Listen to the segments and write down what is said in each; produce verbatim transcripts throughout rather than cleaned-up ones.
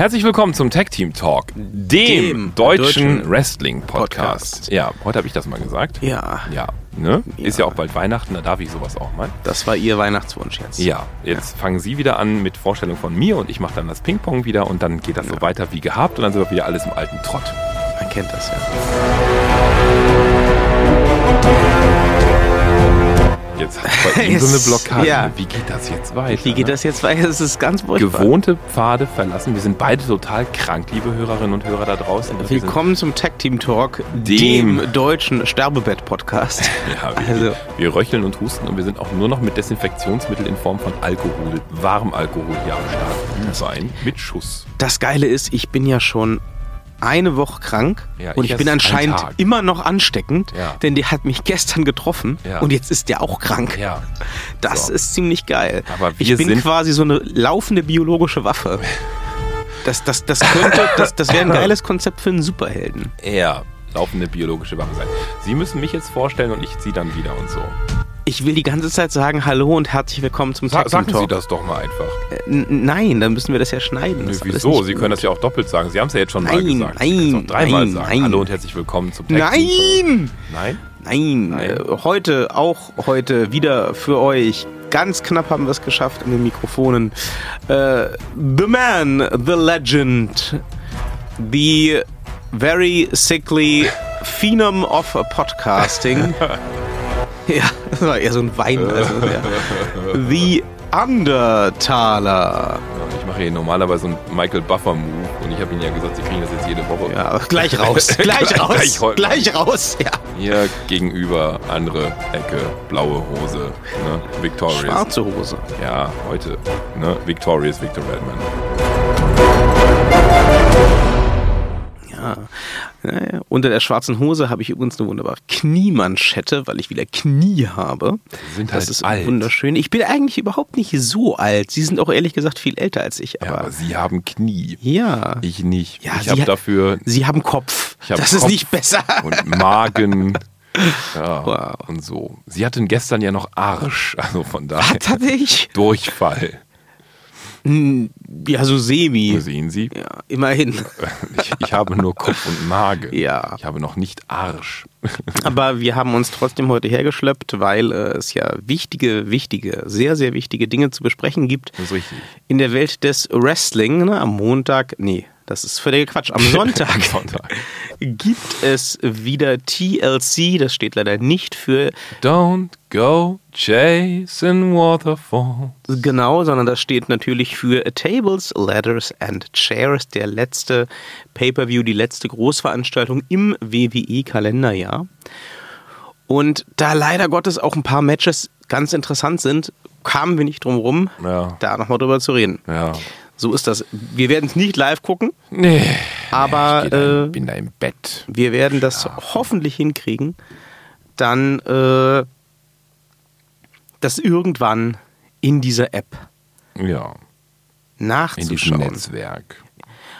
Herzlich willkommen zum Tag-Team-Talk, dem, dem deutschen, deutschen Wrestling-Podcast. Ja, heute habe ich das mal gesagt. Ja. Ja, ne? Ja. Ist ja auch bald Weihnachten, da darf ich sowas auch mal. Das war Ihr Weihnachtswunsch jetzt. Ja, jetzt ja. fangen Sie wieder an mit Vorstellung von mir und ich mache dann das Ping-Pong wieder und dann geht das ja. so weiter wie gehabt und dann sind wir wieder alles im alten Trott. Man kennt das ja. Jetzt hat es bei ihm so eine Blockade. Ja. Wie geht das jetzt weiter? Wie geht das jetzt weiter? Das ist ganz wunderbar. Gewohnte Pfade verlassen. Wir sind beide total krank, liebe Hörerinnen und Hörer da draußen. Willkommen zum Tag-Team-Talk, dem, dem deutschen Sterbebett-Podcast. Ja, wir, also. wir röcheln und husten und wir sind auch nur noch mit Desinfektionsmittel in Form von Alkohol, warmem Alkohol hier am Start sein, mit Schuss. Das Geile ist, ich bin ja schon eine Woche krank ja, und ich, ich bin anscheinend immer noch ansteckend, ja. denn der hat mich gestern getroffen ja. und jetzt ist der auch krank. Ja. Das so. ist ziemlich geil. Aber wir ich bin sind quasi so eine laufende biologische Waffe. Das, das, das, könnte, das, das wäre ein geiles Konzept für einen Superhelden. Ja, laufende biologische Waffe sein. Sie müssen mich jetzt vorstellen und ich Sie dann wieder und so. Ich will die ganze Zeit sagen, hallo und herzlich willkommen zum Tag-Team-Talk. Sagen Sie das doch mal einfach. Äh, n- nein, dann müssen wir das ja schneiden. Das nee, wieso? Sie gut. können das ja auch doppelt sagen. Sie haben es ja jetzt schon nein, mal gesagt. Nein, Sie können es auch dreimal nein, sagen. Nein. Hallo und herzlich willkommen zum Tag-Team-Talk. Nein! Nein? Nein. nein. Äh, heute, auch heute wieder für euch. Ganz knapp haben wir es geschafft in den Mikrofonen. Äh, the man, the legend, the very sickly phenom of podcasting. Ja, das war eher so ein Wein. Also, ja. The Undertaler. Ich mache hier normalerweise so einen Michael Buffer-Move und ich habe Ihnen ja gesagt, Sie kriegen das jetzt jede Woche. Ja, gleich raus, gleich raus, gleich, gleich, gleich raus, ja. Hier gegenüber, andere Ecke, blaue Hose, ne? Victorious. Schwarze Hose. Ja, heute, ne? Victorious, Victor Redman. Ja. Naja. Unter der schwarzen Hose habe ich übrigens eine wunderbare Kniemanschette, weil ich wieder Knie habe. Sie sind halt das ist alt. Wunderschön. Ich bin eigentlich überhaupt nicht so alt. Sie sind auch ehrlich gesagt viel älter als ich. Aber, ja, aber Sie haben Knie. Ja. Ich nicht. Ja, ich habe ha- dafür. Sie haben Kopf. Ich hab das Kopf ist nicht besser. Und Magen. Ja, wow. Und so. Sie hatten gestern ja noch Arsch. Also von daher. Was hatte ich? Durchfall. Ja, so semi. Sehen Sie? Ja, immerhin. Ich, ich habe nur Kopf und Magen. Ja. Ich habe noch nicht Arsch. Aber wir haben uns trotzdem heute hergeschleppt, weil äh, es ja wichtige, wichtige, sehr, sehr wichtige Dinge zu besprechen gibt. Das ist richtig. In der Welt des Wrestling, ne, am Montag, nee, das ist völliger Quatsch, am Sonntag, am Sonntag gibt es wieder T L C, das steht leider nicht für Don't Go Chasing Waterfalls. Genau, sondern das steht natürlich für Tables, Ladders and Chairs, der letzte Pay-Per-View, die letzte Großveranstaltung im W W E-Kalenderjahr. Und da leider Gottes auch ein paar Matches ganz interessant sind, kamen wir nicht drum rum, ja. da nochmal drüber zu reden. Ja. So ist das. Wir werden es nicht live gucken. Nee, aber ich da, äh, bin da im Bett. Wir werden das Schlafen. hoffentlich hinkriegen, dann äh, das irgendwann in dieser App ja. nachzuschauen. In diesem Netzwerk.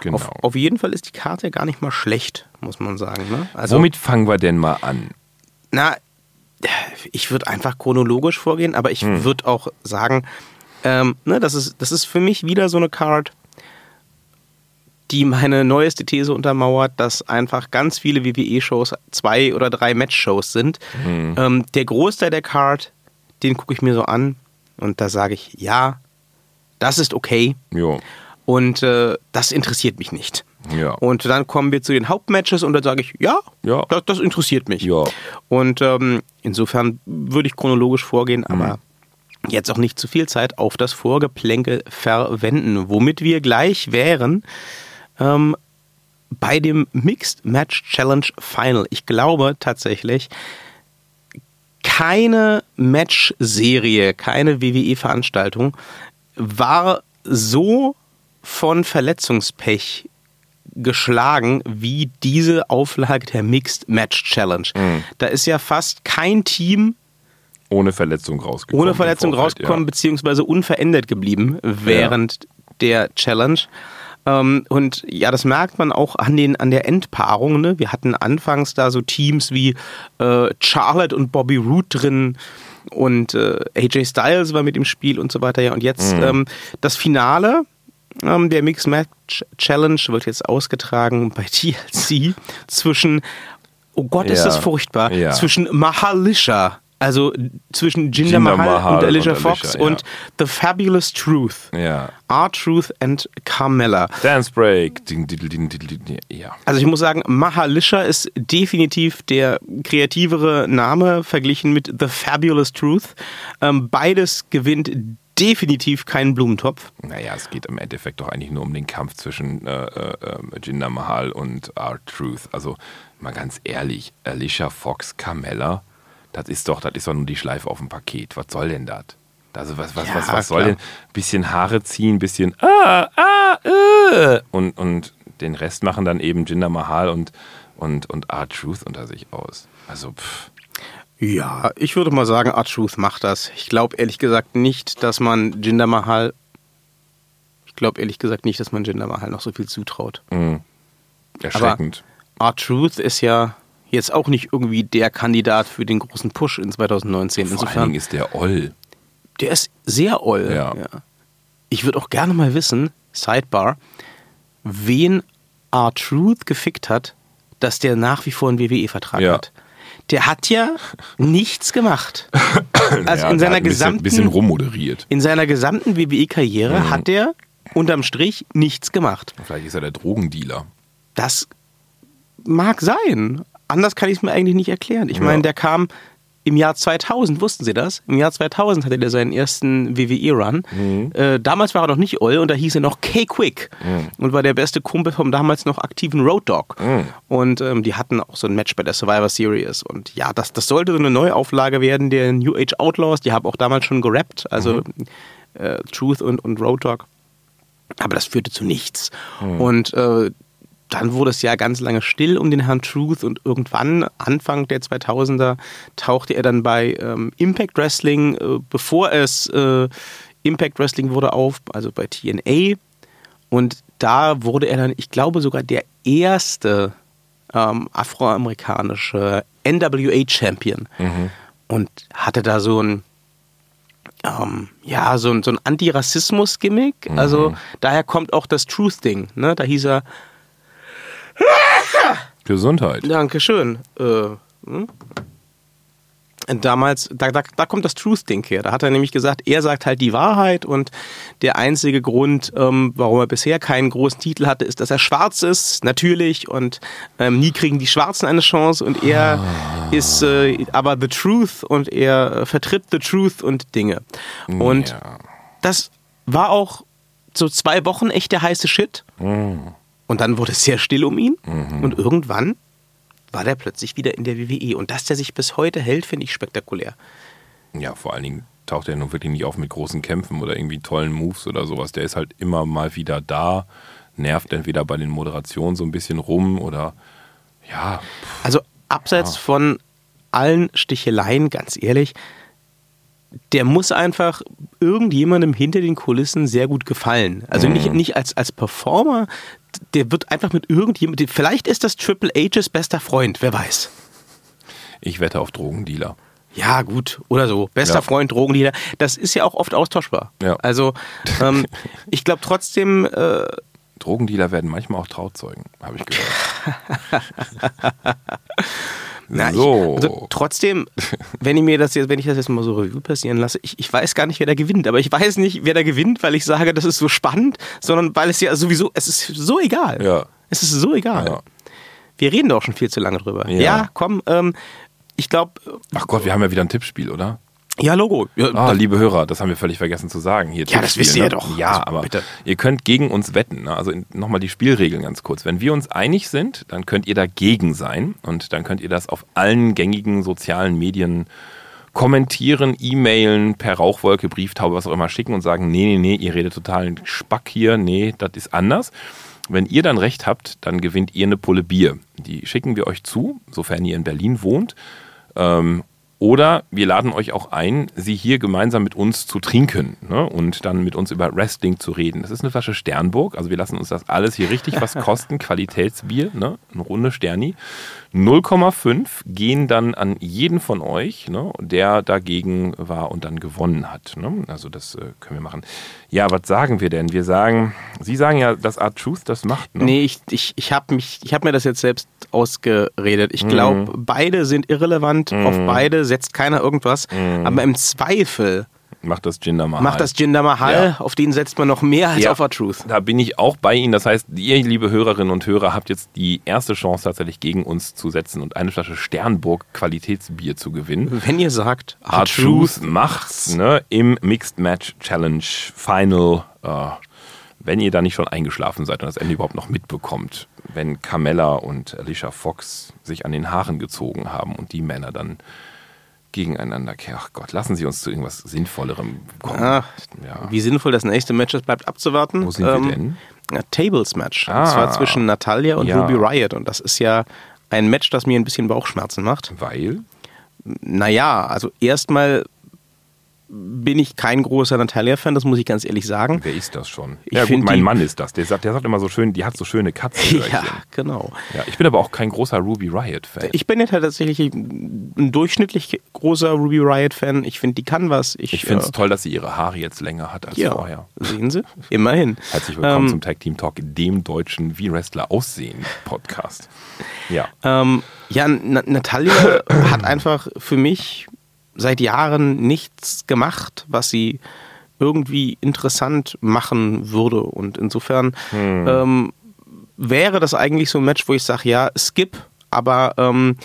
Genau. Auf, auf jeden Fall ist die Karte ja gar nicht mal schlecht, muss man sagen. Ne? Also, womit fangen wir denn mal an? Na, ich würde einfach chronologisch vorgehen, aber ich hm. würde auch sagen, ähm, ne, das ist, das ist für mich wieder so eine Card, die meine neueste These untermauert, dass einfach ganz viele W W E-Shows zwei oder drei Match-Shows sind. Hm. Ähm, der Großteil der Card, den gucke ich mir so an und da sage ich, ja, das ist okay. Jo. Und äh, das interessiert mich nicht. Ja. Und dann kommen wir zu den Hauptmatches und dann sage ich, ja, ja. Das, das interessiert mich. Ja. Und ähm, insofern würde ich chronologisch vorgehen, hm. aber jetzt auch nicht zu viel Zeit auf das Vorgeplänkel verwenden, womit wir gleich wären ähm, bei dem Mixed Match Challenge Final. Ich glaube tatsächlich, keine Match-Serie, keine W W E-Veranstaltung war so von Verletzungspech geschlagen wie diese Auflage der Mixed Match Challenge. Mhm. Da ist ja fast kein Team ohne Verletzung rausgekommen. Ohne Verletzung Vorfeld, rausgekommen, ja. beziehungsweise unverändert geblieben während ja. der Challenge. Ähm, und ja, das merkt man auch an, den, an der Endpaarung. Ne? Wir hatten anfangs da so Teams wie äh, Charlotte und Bobby Roode drin und äh, A J Styles war mit im Spiel und so weiter. Ja. Und jetzt mhm. ähm, das Finale Ähm, der Mixed Match Challenge wird jetzt ausgetragen bei T L C zwischen, oh Gott, ja. ist das furchtbar, ja. zwischen Mahalisha, also zwischen Jinder, Jinder Mahal, Mahal und Alicia Fox ja. und The Fabulous Truth. Ja. R-Truth and Carmella. Dance Break. Ja. Also ich muss sagen, Mahalisha ist definitiv der kreativere Name verglichen mit The Fabulous Truth. Ähm, beides gewinnt definitiv keinen Blumentopf. Naja, es geht im Endeffekt doch eigentlich nur um den Kampf zwischen äh, äh, Jinder Mahal und R-Truth. Also mal ganz ehrlich, Alicia Fox, Carmella, das ist doch, das ist doch nur die Schleife auf dem Paket. Was soll denn das? Also was, was, ja, was, was soll denn? Ein bisschen Haare ziehen, ein bisschen ah, ah, äh. und, und den Rest machen dann eben Jinder Mahal und, und, und R-Truth unter sich aus. Also pff. Ja, ich würde mal sagen, R-Truth macht das. Ich glaube ehrlich gesagt nicht, dass man Jinder Mahal ich glaube ehrlich gesagt nicht, dass man Jinder Mahal noch so viel zutraut. Mhm. Erschreckend. Aber R-Truth ist ja jetzt auch nicht irgendwie der Kandidat für den großen Push in zwanzig neunzehn. Vor Insofern, allen Dingen ist der oll. Der ist sehr oll. Ja. Ja. Ich würde auch gerne mal wissen, Sidebar, wen R-Truth gefickt hat, dass der nach wie vor einen W W E-Vertrag ja. hat. Der hat ja nichts gemacht. Also ja, in seiner ein gesamten, bisschen, bisschen rummoderiert. In seiner gesamten W W E-Karriere mhm. hat der unterm Strich nichts gemacht. Vielleicht ist er der Drogendealer. Das mag sein. Anders kann ich es mir eigentlich nicht erklären. Ich ja. meine, der kam im Jahr zweitausend, wussten Sie das? Im Jahr zweitausend hatte der seinen ersten W W E-Run. Mhm. Äh, damals war er noch nicht oll und da hieß er noch K-Quick mhm. und war der beste Kumpel vom damals noch aktiven Road Dogg. Mhm. Und ähm, die hatten auch so ein Match bei der Survivor Series. Und ja, das, das sollte so eine Neuauflage werden der New Age Outlaws. Die haben auch damals schon gerappt, also mhm. äh, Truth und, und Road Dogg. Aber das führte zu nichts. Mhm. Und äh, dann wurde es ja ganz lange still um den Herrn Truth und irgendwann, Anfang der zweitausender, tauchte er dann bei ähm, Impact Wrestling, äh, bevor es äh, Impact Wrestling wurde, auf, also bei T N A. Und da wurde er dann, ich glaube, sogar der erste ähm, afroamerikanische N W A-Champion. Mhm. Und hatte da so ein, Um, ja, so ein, so ein Antirassismus-Gimmick. Mhm. Also daher kommt auch das Truth-Ding. Ne? Da hieß er Gesundheit. Dankeschön. Äh, hm? Damals, da, da, da kommt das Truth-Ding her. Da hat er nämlich gesagt, er sagt halt die Wahrheit und der einzige Grund, ähm, warum er bisher keinen großen Titel hatte, ist, dass er schwarz ist, natürlich, und ähm, nie kriegen die Schwarzen eine Chance und er ah. ist äh, aber the Truth und er vertritt the Truth und Dinge. Und ja. das war auch so zwei Wochen echt der heiße Shit. Mhm. Und dann wurde es sehr still um ihn mhm. und irgendwann war der plötzlich wieder in der W W E. Und dass der sich bis heute hält, finde ich spektakulär. Ja, vor allen Dingen taucht er nun wirklich nicht auf mit großen Kämpfen oder irgendwie tollen Moves oder sowas. Der ist halt immer mal wieder da, nervt entweder bei den Moderationen so ein bisschen rum oder ja. Pff, also abseits ja. von allen Sticheleien, ganz ehrlich, der muss einfach irgendjemandem hinter den Kulissen sehr gut gefallen. Also mhm. nicht, nicht als, als Performer, der wird einfach mit irgendjemandem, vielleicht ist das Triple H's bester Freund, wer weiß. Ich wette auf Drogendealer. Ja, gut, oder so. Bester ja. Freund, Drogendealer. Das ist ja auch oft austauschbar. Ja. Also ähm, ich glaube trotzdem... Äh, Drogendealer werden manchmal auch Trauzeugen, habe ich gehört. Na, so. Ich, also trotzdem, wenn ich mir das jetzt, wenn ich das jetzt mal so Revue passieren lasse, ich, ich weiß gar nicht, wer da gewinnt. Aber ich weiß nicht, wer da gewinnt, weil ich sage, das ist so spannend, sondern weil es ja sowieso, es ist so egal. Ja. Es ist so egal. Ja. Wir reden doch schon viel zu lange drüber. Ja, ja komm, ähm, ich glaube. Ach Gott, wir haben ja wieder ein Tippspiel, oder? Ja, Logo. Ja, ah, liebe Hörer, das haben wir völlig vergessen zu sagen. Hier, ja, das wisst ihr ne? ja doch. Ja, also, aber bitte. Ihr könnt gegen uns wetten. Ne? Also nochmal die Spielregeln ganz kurz. Wenn wir uns einig sind, dann könnt ihr dagegen sein und dann könnt ihr das auf allen gängigen sozialen Medien kommentieren, E-Mailen, per Rauchwolke, Brieftaube, was auch immer schicken und sagen, nee, nee, nee, ihr redet totalen Spack hier, nee, das ist anders. Wenn ihr dann recht habt, dann gewinnt ihr eine Pulle Bier. Die schicken wir euch zu, sofern ihr in Berlin wohnt. Ähm, Oder wir laden euch auch ein, sie hier gemeinsam mit uns zu trinken, ne? Und dann mit uns über Wrestling zu reden. Das ist eine Flasche Sternburg, also wir lassen uns das alles hier richtig was kosten. Qualitätsbier, ne? Eine Runde Sterni. null Komma fünf gehen dann an jeden von euch, ne? Der dagegen war und dann gewonnen hat. Ne? Also das äh, können wir machen. Ja, was sagen wir denn? Wir sagen, Sie sagen ja, dass R-Truth das macht. Ne? Nee, ich, ich, ich habe hab mir das jetzt selbst ausgeredet. Ich glaube, mhm. beide sind irrelevant. Mhm. Auf beide setzt keiner irgendwas. Mhm. Aber im Zweifel macht das Jinder Mahal. Macht das Jinder Mahal. Ja. Auf den setzt man noch mehr als ja. auf R-Truth. Da bin ich auch bei Ihnen. Das heißt, ihr, liebe Hörerinnen und Hörer, habt jetzt die erste Chance, tatsächlich gegen uns zu setzen und eine Flasche Sternburg-Qualitätsbier zu gewinnen. Wenn ihr sagt, R-Truth macht's, ne, im Mixed Match Challenge Final, äh, wenn ihr da nicht schon eingeschlafen seid und das Ende überhaupt noch mitbekommt, wenn Carmella und Alicia Fox sich an den Haaren gezogen haben und die Männer dann gegeneinander. Ach Gott, lassen Sie uns zu irgendwas Sinnvollerem kommen. Ah, ja. Wie sinnvoll das nächste Match ist, bleibt abzuwarten. Wo sind ähm, wir denn? Ja, Tables-Match. Ah, das war zwischen Natalya und ja. Ruby Riott. Und das ist ja ein Match, das mir ein bisschen Bauchschmerzen macht. Weil? Naja, also erstmal bin ich kein großer Natalya-Fan, das muss ich ganz ehrlich sagen. Wer ist das schon? Ich ja gut, mein die, Mann ist das. Der sagt, der sagt immer so schön, die hat so schöne Katzen. Ja, genau. Ja, ich bin aber auch kein großer Ruby Riott-Fan. Ich bin ja tatsächlich ein durchschnittlich großer Ruby Riott-Fan. Ich finde, die kann was. Ich, ich finde es äh, toll, dass sie ihre Haare jetzt länger hat als ja, vorher. Sehen Sie? Immerhin. Herzlich willkommen ähm, zum Tag-Team-Talk, dem deutschen Wie Wrestler aussehen Podcast. Ja, ähm, ja Na- Natalya hat einfach für mich seit Jahren nichts gemacht, was sie irgendwie interessant machen würde. Und insofern hm. ähm, wäre das eigentlich so ein Match, wo ich sage, ja, skip, aber ähm,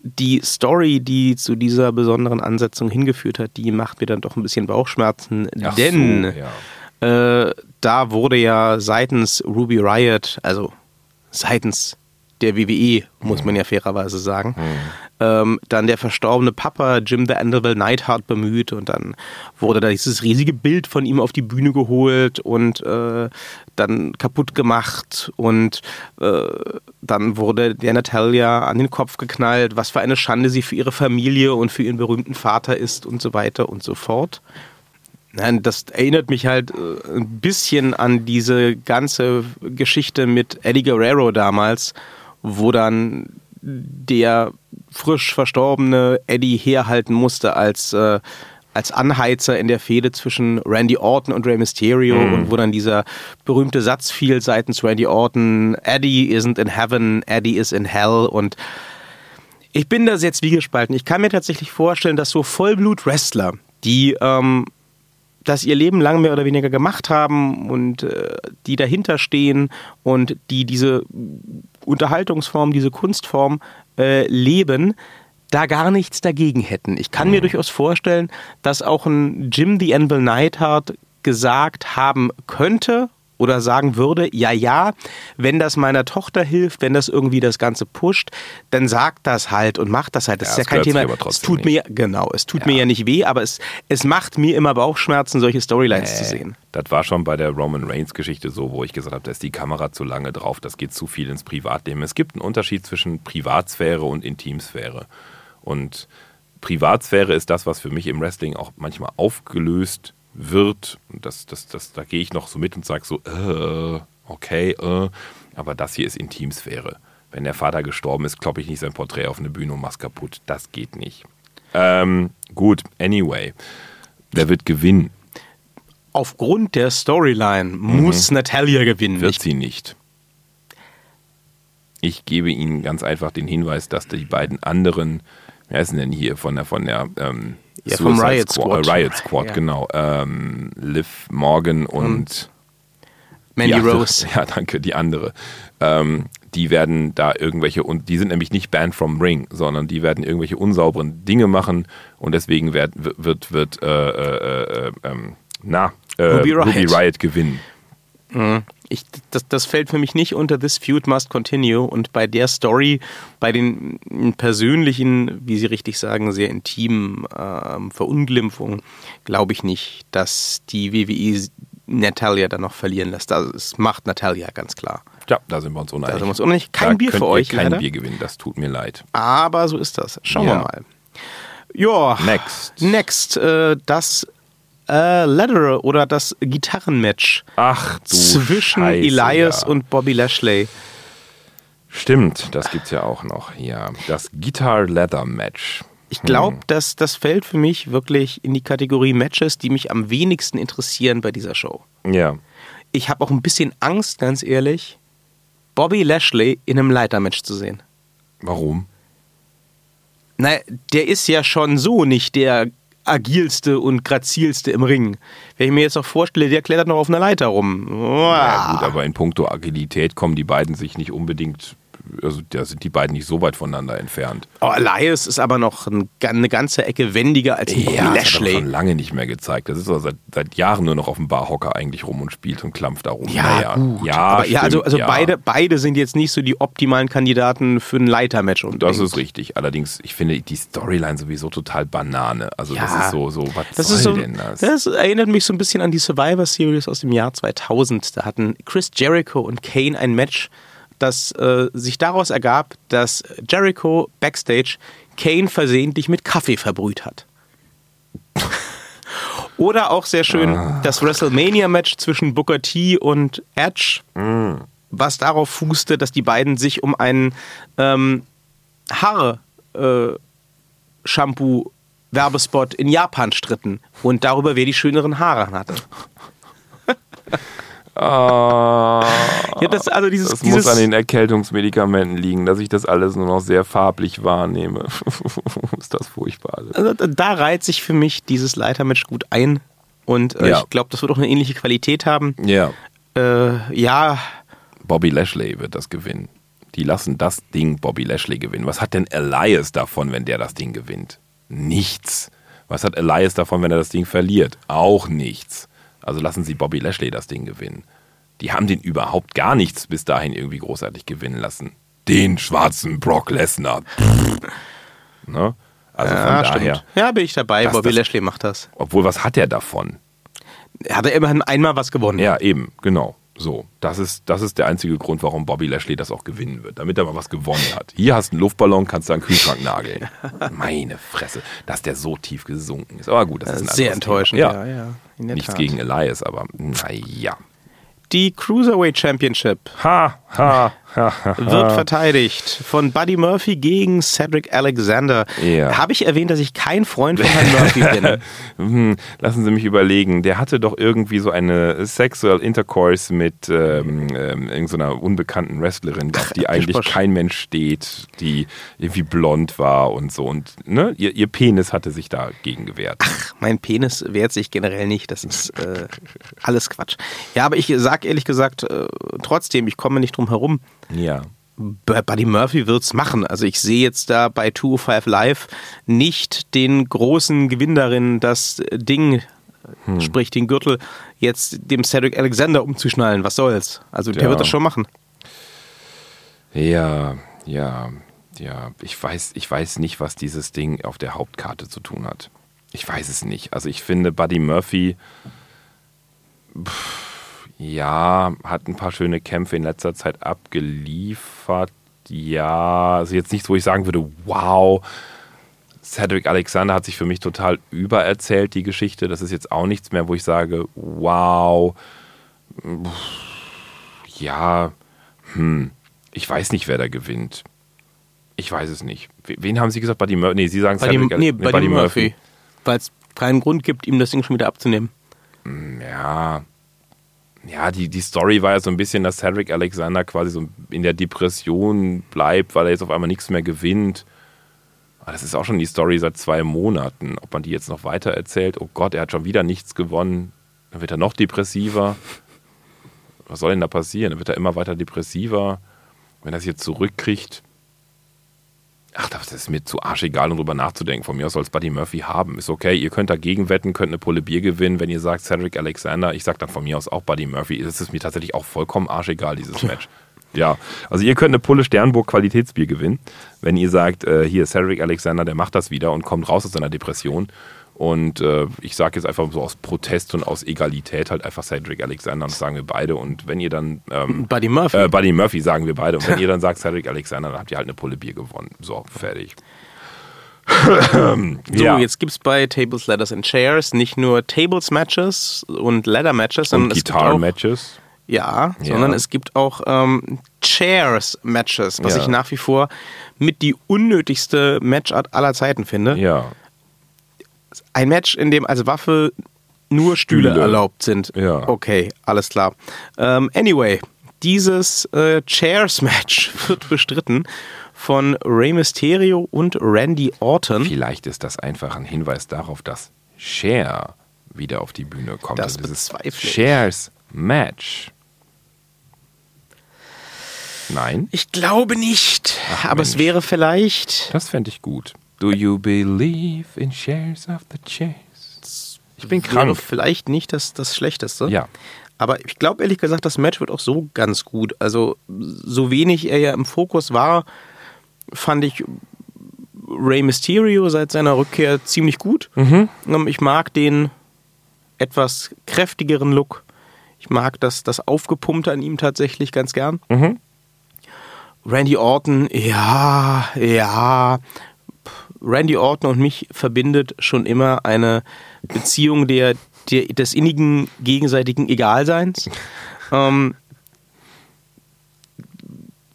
die Story, die zu dieser besonderen Ansetzung hingeführt hat, die macht mir dann doch ein bisschen Bauchschmerzen. Ach denn so, ja. äh, da wurde ja seitens Ruby Riott, also seitens der W W E, muss man ja fairerweise sagen, hm. ähm, dann der verstorbene Papa Jim the Anvil Neidhart bemüht und dann wurde da dieses riesige Bild von ihm auf die Bühne geholt und äh, dann kaputt gemacht und äh, dann wurde der Natalya an den Kopf geknallt, was für eine Schande sie für ihre Familie und für ihren berühmten Vater ist und so weiter und so fort. Nein, das erinnert mich halt äh, ein bisschen an diese ganze Geschichte mit Eddie Guerrero damals, wo dann der frisch verstorbene Eddie herhalten musste als, äh, als Anheizer in der Fehde zwischen Randy Orton und Rey Mysterio mhm. und wo dann dieser berühmte Satz fiel seitens Randy Orton, Eddie isn't in heaven, Eddie is in hell, und ich bin da sehr zwiegespalten. Ich kann mir tatsächlich vorstellen, dass so Vollblut-Wrestler, die ähm, das ihr Leben lang mehr oder weniger gemacht haben und äh, die dahinter stehen und die diese Unterhaltungsform, diese Kunstform äh, leben, da gar nichts dagegen hätten. Ich kann mhm. mir durchaus vorstellen, dass auch ein Jim the Anvil Neidhart gesagt haben könnte oder sagen würde, ja, ja, wenn das meiner Tochter hilft, wenn das irgendwie das Ganze pusht, dann sagt das halt und macht das halt. Das ja, ist ja kein Thema. Es tut mir, genau, es tut ja. mir ja nicht weh, aber es, es macht mir immer Bauchschmerzen, solche Storylines nee. zu sehen. Das war schon bei der Roman Reigns Geschichte so, wo ich gesagt habe, da ist die Kamera zu lange drauf, das geht zu viel ins Privatleben. Es gibt einen Unterschied zwischen Privatsphäre und Intimsphäre. Und Privatsphäre ist das, was für mich im Wrestling auch manchmal aufgelöst wird, und das, das, das, da gehe ich noch so mit und sage so, äh, okay, äh, aber das hier ist Intimsphäre. Wenn der Vater gestorben ist, kloppe ich nicht sein Porträt auf eine Bühne und mach's kaputt. Das geht nicht. Ähm, gut, anyway. Wer wird gewinnen? Aufgrund der Storyline mhm. muss Natalya gewinnen. Wird sie nicht. Ich gebe Ihnen ganz einfach den Hinweis, dass die beiden anderen, wer ist denn hier von der, von der, ähm, ja, vom Riot Squad, Squad. Äh, Riot Squad, ja. genau. Ähm, Liv Morgan und Mandy andere, Rose. Ja, danke, die andere. Ähm, die werden da irgendwelche, und die sind nämlich nicht banned from Ring, sondern die werden irgendwelche unsauberen Dinge machen und deswegen wird, wird, wird, äh, äh, äh, äh, na, äh, Ruby Riott. Ruby Riott gewinnen. Mhm. Ich, das, das fällt für mich nicht unter This Feud Must Continue, und bei der Story, bei den persönlichen, wie Sie richtig sagen, sehr intimen äh, Verunglimpfungen, glaube ich nicht, dass die W W E Natalya dann noch verlieren lässt. Also es macht Natalya ganz klar. Ja, da sind wir uns uneinig. Da sind wir uns uneinig. Kein da Bier für euch. Kein leider. Bier gewinnen, das tut mir leid. Aber so ist das. Schauen ja. wir mal. Ja. Next. Next. Äh, das Uh, Ladder oder das Gitarrenmatch Ach, du zwischen Scheiße, Elias ja. und Bobby Lashley. Stimmt, das gibt's ja auch noch. Ja, das Guitar-Leather-Match. Ich glaube, hm. das, das fällt für mich wirklich in die Kategorie Matches, die mich am wenigsten interessieren bei dieser Show. Ja. ich habe auch ein bisschen Angst, ganz ehrlich, Bobby Lashley in einem Leitermatch zu sehen. Warum? Na, der ist ja schon so nicht der agilste und grazilste im Ring. Wenn ich mir jetzt noch vorstelle, der klettert noch auf einer Leiter rum. Ja, gut, aber in puncto Agilität kommen die beiden sich nicht unbedingt, also da sind die beiden nicht so weit voneinander entfernt. Oh, Elias ist aber noch ein, eine ganze Ecke wendiger als Bobby ja, Lashley. Das hat er schon lange nicht mehr gezeigt. Das ist also seit, seit Jahren nur noch auf dem Barhocker eigentlich rum und spielt und klampft da rum. Ja, ja, gut. Ja, aber stimmt, ja, also, also ja. Beide, beide sind jetzt nicht so die optimalen Kandidaten für ein Leitermatch. Und das ist richtig. Allerdings, ich finde die Storyline sowieso total Banane. Also ja. Das ist so, so was das soll ist so, denn das? Das erinnert mich so ein bisschen an die Survivor Series aus dem Jahr zweitausend. Da hatten Chris Jericho und Kane ein Match, dass äh, sich daraus ergab, dass Jericho backstage Kane versehentlich mit Kaffee verbrüht hat. Oder auch sehr schön ah. das WrestleMania-Match zwischen Booker T und Edge, mm. was darauf fußte, dass die beiden sich um einen ähm, Haare-Shampoo-Werbespot in Japan stritten und darüber, wer die schöneren Haare hatte. Ah, ja, das also dieses, das dieses muss an den Erkältungsmedikamenten liegen, dass ich das alles nur noch sehr farblich wahrnehme. Ist das furchtbar. Also, da reiht sich für mich dieses Leitermatch gut ein. Und äh, ja. ich glaube, das wird auch eine ähnliche Qualität haben. Ja. Äh, ja. Bobby Lashley wird das gewinnen. Die lassen das Ding Bobby Lashley gewinnen. Was hat denn Elias davon, wenn der das Ding gewinnt? Nichts. Was hat Elias davon, wenn er das Ding verliert? Auch nichts. Also lassen sie Bobby Lashley das Ding gewinnen. Die haben den überhaupt gar nichts bis dahin irgendwie großartig gewinnen lassen. Den schwarzen Brock Lesnar. Ne? Also ja, von daher. Stimmt. Ja, bin ich dabei. Bobby das, Lashley macht das. Obwohl, was hat er davon? Hat er immerhin einmal was gewonnen. Ja, eben, genau. So, das ist, das ist der einzige Grund, warum Bobby Lashley das auch gewinnen wird, damit er mal was gewonnen hat. Hier hast du einen Luftballon, kannst du einen Kühlschrank nageln. Meine Fresse, dass der so tief gesunken ist. Aber gut, das, das ist ein sehr enttäuschend. Ja. Ja, ja, in der Nichts Tat. Gegen Elias, aber naja. Die Cruiserweight Championship ha, ha, ha, ha, wird verteidigt von Buddy Murphy gegen Cedric Alexander. Ja. Habe ich erwähnt, dass ich kein Freund von Herrn Murphy bin? Lassen Sie mich überlegen. Der hatte doch irgendwie so eine Sexual Intercourse mit ähm, ähm, irgendeiner unbekannten Wrestlerin, auf die eigentlich kein Mensch steht, die irgendwie blond war und so. Und ne? ihr, ihr Penis hatte sich dagegen gewehrt. Ach, mein Penis wehrt sich generell nicht. Das ist äh, alles Quatsch. Ja, aber ich sage ehrlich gesagt, äh, trotzdem, ich komme nicht drum herum. Ja. Buddy Murphy wird's machen. Also ich sehe jetzt da bei two oh five Live nicht den großen Gewinn darin, das Ding, hm. sprich den Gürtel, jetzt dem Cedric Alexander umzuschnallen. Was soll's? Also ja. Der wird das schon machen. Ja, ja, ja. Ich weiß, ich weiß nicht, was dieses Ding auf der Hauptkarte zu tun hat. Ich weiß es nicht. Also ich finde, Buddy Murphy... Pff, ja, hat ein paar schöne Kämpfe in letzter Zeit abgeliefert. Ja, also jetzt nichts, wo ich sagen würde, wow, Cedric Alexander hat sich für mich total übererzählt, die Geschichte. Das ist jetzt auch nichts mehr, wo ich sage, wow, ja, hm, ich weiß nicht, wer da gewinnt. Ich weiß es nicht. Wen haben Sie gesagt? Buddy Murphy? Nee, Sie sagen Buddy, Cedric Alexander. Nee, nee, Buddy Murphy. Weil es keinen Grund gibt, ihm das Ding schon wieder abzunehmen. Ja, Ja, die, die Story war ja so ein bisschen, dass Cedric Alexander quasi so in der Depression bleibt, weil er jetzt auf einmal nichts mehr gewinnt. Aber das ist auch schon die Story seit zwei Monaten. Ob man die jetzt noch weiter erzählt, oh Gott, er hat schon wieder nichts gewonnen, dann wird er noch depressiver. Was soll denn da passieren? Dann wird er immer weiter depressiver, wenn er es jetzt zurückkriegt. Ach, das ist mir zu arschegal, um drüber nachzudenken. Von mir aus soll es Buddy Murphy haben. Ist okay, ihr könnt dagegen wetten, könnt eine Pulle Bier gewinnen. Wenn ihr sagt Cedric Alexander, ich sag dann von mir aus auch Buddy Murphy. Das ist mir tatsächlich auch vollkommen arschegal, dieses Match. Ja, also ihr könnt eine Pulle Sternburg Qualitätsbier gewinnen. Wenn ihr sagt, äh, hier, Cedric Alexander, der macht das wieder und kommt raus aus seiner Depression. Und äh, ich sage jetzt einfach so aus Protest und aus Egalität halt einfach Cedric Alexander und das sagen wir beide. Und wenn ihr dann... Ähm, Buddy Murphy. Äh, Buddy Murphy sagen wir beide. Und wenn ihr dann sagt Cedric Alexander, dann habt ihr halt eine Pulle Bier gewonnen. So, fertig. So, ja. Jetzt gibt's bei Tables, Ladders and Chairs nicht nur Tables-Matches und Ladder-Matches. Und Gitarre-Matches. Ja, ja, sondern es gibt auch ähm, Chairs-Matches, was ja. ich nach wie vor mit die unnötigste Matchart aller Zeiten finde. Ja. Ein Match, in dem als Waffe Nur Stühle, Stühle erlaubt sind. Ja. Okay, alles klar. Ähm, anyway, dieses äh, Chairs-Match wird bestritten von Rey Mysterio und Randy Orton. Vielleicht ist das einfach ein Hinweis darauf, dass Cher wieder auf die Bühne kommt. Das bezweifle ich. Chairs-Match. Nein? Ich glaube nicht. Ach, aber Mensch. Es wäre vielleicht... Das fände ich gut. Do you believe in shares of the chairs? Ich bin krank. Vielleicht nicht das, das Schlechteste. Ja. Aber ich glaube ehrlich gesagt, das Match wird auch so ganz gut. Also so wenig er ja im Fokus war, fand ich Rey Mysterio seit seiner Rückkehr ziemlich gut. Mhm. Ich mag den etwas kräftigeren Look. Ich mag das, das Aufgepumpte an ihm tatsächlich ganz gern. Mhm. Randy Orton, ja, ja. Randy Orton und mich verbindet schon immer eine Beziehung der, der, des innigen, gegenseitigen Egalseins. Ähm,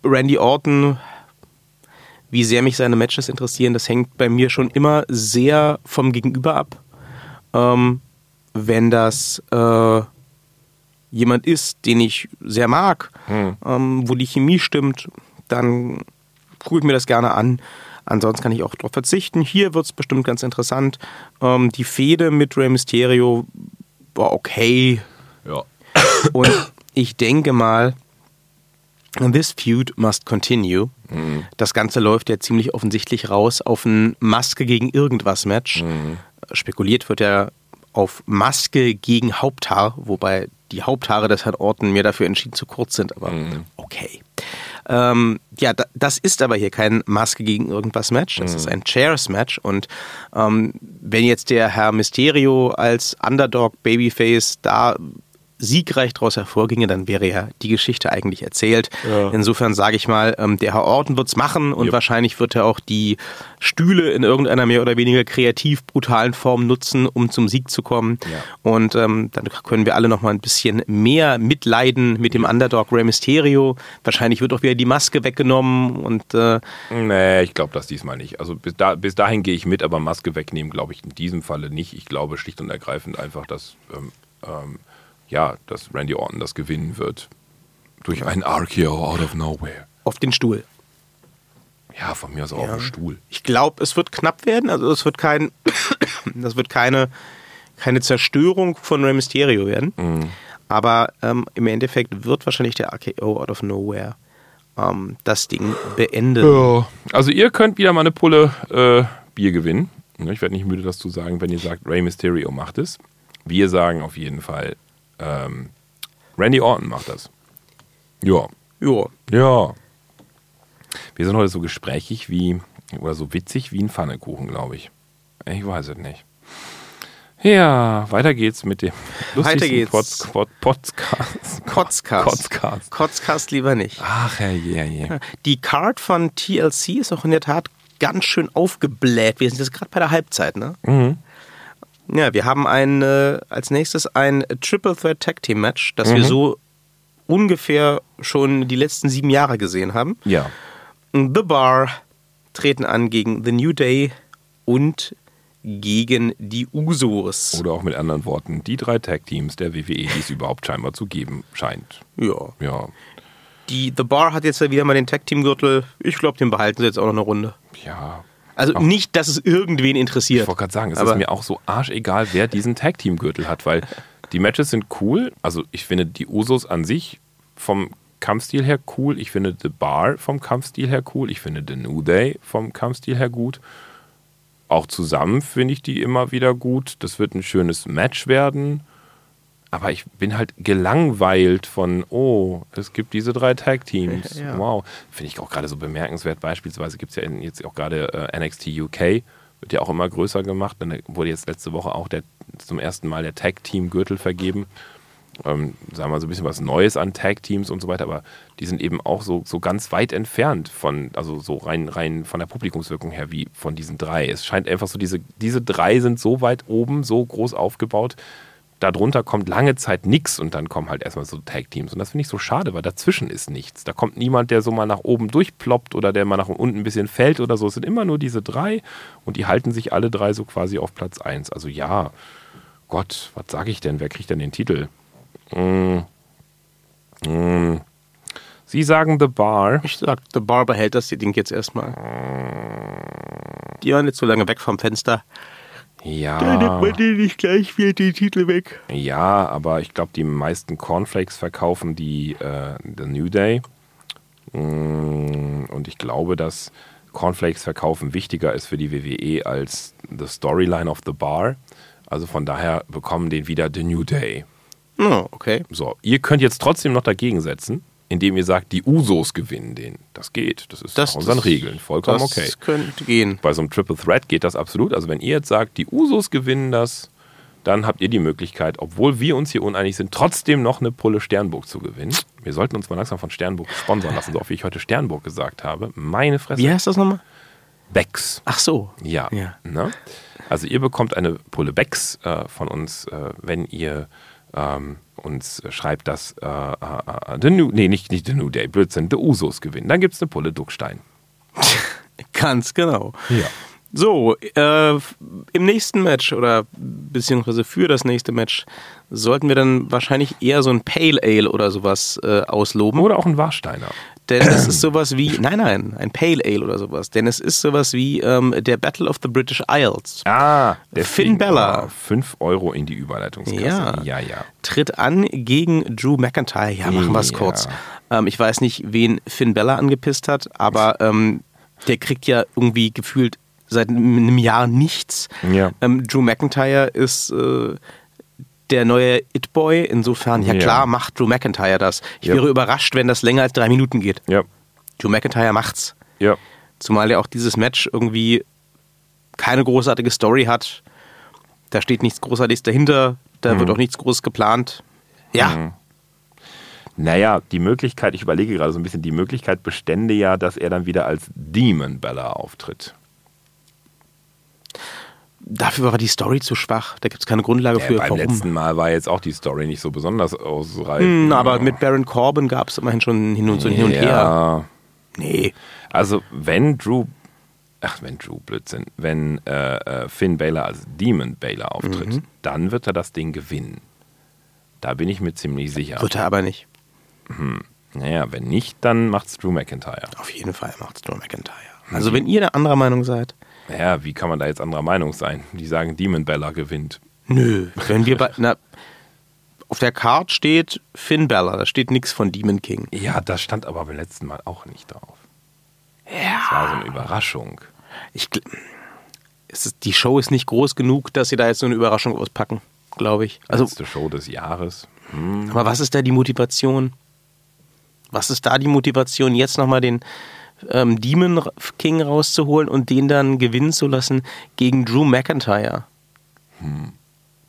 Randy Orton, wie sehr mich seine Matches interessieren, das hängt bei mir schon immer sehr vom Gegenüber ab. Ähm, wenn das äh, jemand ist, den ich sehr mag, hm. ähm, wo die Chemie stimmt, dann gucke ich mir das gerne an. Ansonsten kann ich auch darauf verzichten. Hier wird es bestimmt ganz interessant. Ähm, die Fehde mit Rey Mysterio war okay. Ja. Und ich denke mal, this feud must continue. Mhm. Das Ganze läuft ja ziemlich offensichtlich raus auf ein Maske gegen irgendwas Match. Mhm. Spekuliert wird ja auf Maske gegen Haupthaar, wobei die Haupthaare des Herrn Orton mir dafür entschieden zu kurz sind, aber mhm. okay. Ähm, ja, da, das ist aber hier kein Maske gegen irgendwas Match, das mhm. ist ein Chairs-Match und ähm, wenn jetzt der Herr Mysterio als Underdog-Babyface da siegreich daraus hervorginge, dann wäre ja die Geschichte eigentlich erzählt. Ja. Insofern sage ich mal, ähm, der Herr Orton wird's machen und yep. wahrscheinlich wird er auch die Stühle in irgendeiner mehr oder weniger kreativ brutalen Form nutzen, um zum Sieg zu kommen. Ja. Und ähm, dann können wir alle nochmal ein bisschen mehr mitleiden mit dem Underdog Rey Mysterio. Wahrscheinlich wird auch wieder die Maske weggenommen und äh, nee, ich glaube das diesmal nicht. Also bis, da, bis dahin gehe ich mit, aber Maske wegnehmen glaube ich in diesem Falle nicht. Ich glaube schlicht und ergreifend einfach, dass ähm, ähm, ja, dass Randy Orton das gewinnen wird. Durch einen R K O out of nowhere. Auf den Stuhl. Ja, von mir aus auch ja. auf den Stuhl. Ich glaube, es wird knapp werden. Also es wird kein, das wird keine, keine Zerstörung von Rey Mysterio werden. Mhm. Aber ähm, im Endeffekt wird wahrscheinlich der R K O out of nowhere ähm, das Ding beenden. Ja. Also ihr könnt wieder mal eine Pulle äh, Bier gewinnen. Ich werde nicht müde, das zu sagen, wenn ihr sagt, Rey Mysterio macht es. Wir sagen auf jeden Fall, Ähm, Randy Orton macht das. Ja. Ja. Ja. Wir sind heute so gesprächig wie, oder so witzig wie ein Pfannekuchen, glaube ich. Ich weiß es nicht. Ja, weiter geht's mit dem lustigsten Podcast. Podcast. Podcast. Podcast lieber nicht. Ach, herrje, herrje. Die Card von T L C ist auch in der Tat ganz schön aufgebläht. Wir sind jetzt gerade bei der Halbzeit, ne? Mhm. Ja, wir haben ein, äh, als nächstes ein Triple Threat Tag Team Match, das mhm. wir so ungefähr schon die letzten sieben Jahre gesehen haben. Ja. The Bar treten an gegen The New Day und gegen die Usos. Oder auch mit anderen Worten, die drei Tag Teams der W W E, die es überhaupt scheinbar zu geben scheint. Ja. Ja. Die The Bar hat jetzt ja wieder mal den Tag Team Gürtel. Ich glaube, den behalten sie jetzt auch noch eine Runde. Ja. Also auch nicht, dass es irgendwen interessiert. Ich wollte gerade sagen, es ist mir auch so arschegal, wer diesen Tag-Team-Gürtel hat, weil die Matches sind cool. Also ich finde die Usos an sich vom Kampfstil her cool. Ich finde The Bar vom Kampfstil her cool. Ich finde The New Day vom Kampfstil her gut. Auch zusammen finde ich die immer wieder gut. Das wird ein schönes Match werden. Aber ich bin halt gelangweilt von, oh, es gibt diese drei Tag-Teams. Ja. Wow. Finde ich auch gerade so bemerkenswert. Beispielsweise gibt es ja jetzt auch gerade äh, N X T U K, wird ja auch immer größer gemacht. Dann wurde jetzt letzte Woche auch der, zum ersten Mal der Tag-Team-Gürtel vergeben. Ähm, sagen wir mal so ein bisschen was Neues an Tag-Teams und so weiter. Aber die sind eben auch so, so ganz weit entfernt von, also so rein, rein von der Publikumswirkung her wie von diesen drei. Es scheint einfach so, diese, diese drei sind so weit oben, so groß aufgebaut, darunter kommt lange Zeit nichts und dann kommen halt erstmal so Tag-Teams. Und das finde ich so schade, weil dazwischen ist nichts. Da kommt niemand, der so mal nach oben durchploppt oder der mal nach unten ein bisschen fällt oder so. Es sind immer nur diese drei und die halten sich alle drei so quasi auf Platz eins. Also ja, Gott, was sage ich denn? Wer kriegt denn den Titel? Hm. Hm. Sie sagen The Bar. Ich sag, The Bar behält das Ding jetzt erstmal. Die waren jetzt so lange weg vom Fenster. Ja. Da nimmt man den nicht gleich wieder den Titel weg. Ja, aber ich glaube, die meisten Cornflakes verkaufen die äh, The New Day. Und ich glaube, dass Cornflakes verkaufen wichtiger ist für die W W E als The Storyline of The Bar. Also von daher bekommen den wieder The New Day. Oh, okay. So, ihr könnt jetzt trotzdem noch dagegen setzen, indem ihr sagt, die Usos gewinnen den. Das geht. Das ist nach unseren Regeln. Vollkommen okay. Das könnte gehen. Bei so einem Triple Threat geht das absolut. Also wenn ihr jetzt sagt, die Usos gewinnen das, dann habt ihr die Möglichkeit, obwohl wir uns hier uneinig sind, trotzdem noch eine Pulle Sternburg zu gewinnen. Wir sollten uns mal langsam von Sternburg sponsern lassen, so oft wie ich heute Sternburg gesagt habe. Meine Fresse. Wie heißt das nochmal? Becks. Ach so. Ja. ja. Ne? Also ihr bekommt eine Pulle Becks äh, von uns, äh, wenn ihr ähm, uns schreibt, dass äh, äh, The New, nee, nicht, nicht The New Day, Blödsinn, The Usos gewinnen. Dann gibt es eine Pulle Duckstein. Ganz genau. Ja. So, äh, im nächsten Match oder beziehungsweise für das nächste Match sollten wir dann wahrscheinlich eher so ein Pale Ale oder sowas äh, ausloben. Oder auch ein Warsteiner. Denn es ist sowas wie, nein, nein, ein Pale Ale oder sowas. Denn es ist sowas wie ähm, der Battle of the British Isles. Ah, der Finn Balor. fünf Euro in die Überleitungskasse. Ja, ja, ja. Tritt an gegen Drew McIntyre. Ja, machen wir es ja. kurz. Ähm, ich weiß nicht, wen Finn Balor angepisst hat, aber ähm, der kriegt ja irgendwie gefühlt seit einem Jahr nichts. Ja. Ähm, Drew McIntyre ist äh, der neue It-Boy. Insofern, ja klar, ja. macht Drew McIntyre das. Ich ja. wäre überrascht, wenn das länger als drei Minuten geht. Ja. Drew McIntyre macht's. Ja. Zumal ja auch dieses Match irgendwie keine großartige Story hat. Da steht nichts Großartiges dahinter. Da mhm. wird auch nichts Großes geplant. Ja. Mhm. Naja, die Möglichkeit, ich überlege gerade so ein bisschen, die Möglichkeit bestände ja, dass er dann wieder als Demon Balor auftritt. Dafür war die Story zu schwach. Da gibt es keine Grundlage ja, für. Beim warum. letzten Mal war jetzt auch die Story nicht so besonders ausreichend. Hm, aber mit Baron Corbin gab es immerhin schon hin und, so hin und ja. her. Nee. Also wenn Drew, ach wenn Drew Blödsinn, wenn äh, Finn Balor als Demon Balor auftritt, mhm. dann wird er das Ding gewinnen. Da bin ich mir ziemlich sicher. Wird er aber nicht. Hm. Naja, wenn nicht, dann macht's Drew McIntyre. Auf jeden Fall macht's Drew McIntyre. Also mhm. wenn ihr eine andere Meinung seid. Naja, wie kann man da jetzt anderer Meinung sein? Die sagen, Demon Balor gewinnt. Nö, wenn wir bei, na, auf der Card steht Finn Balor, da steht nichts von Demon King. Ja, das stand aber beim letzten Mal auch nicht drauf. Ja. Das war so eine Überraschung. Ich, es ist, die Show ist nicht groß genug, dass sie da jetzt so eine Überraschung auspacken, glaube ich. Also, letzte Show des Jahres. Hm. Aber was ist da die Motivation? Was ist da die Motivation, jetzt nochmal den Demon King rauszuholen und den dann gewinnen zu lassen gegen Drew McIntyre. Hm.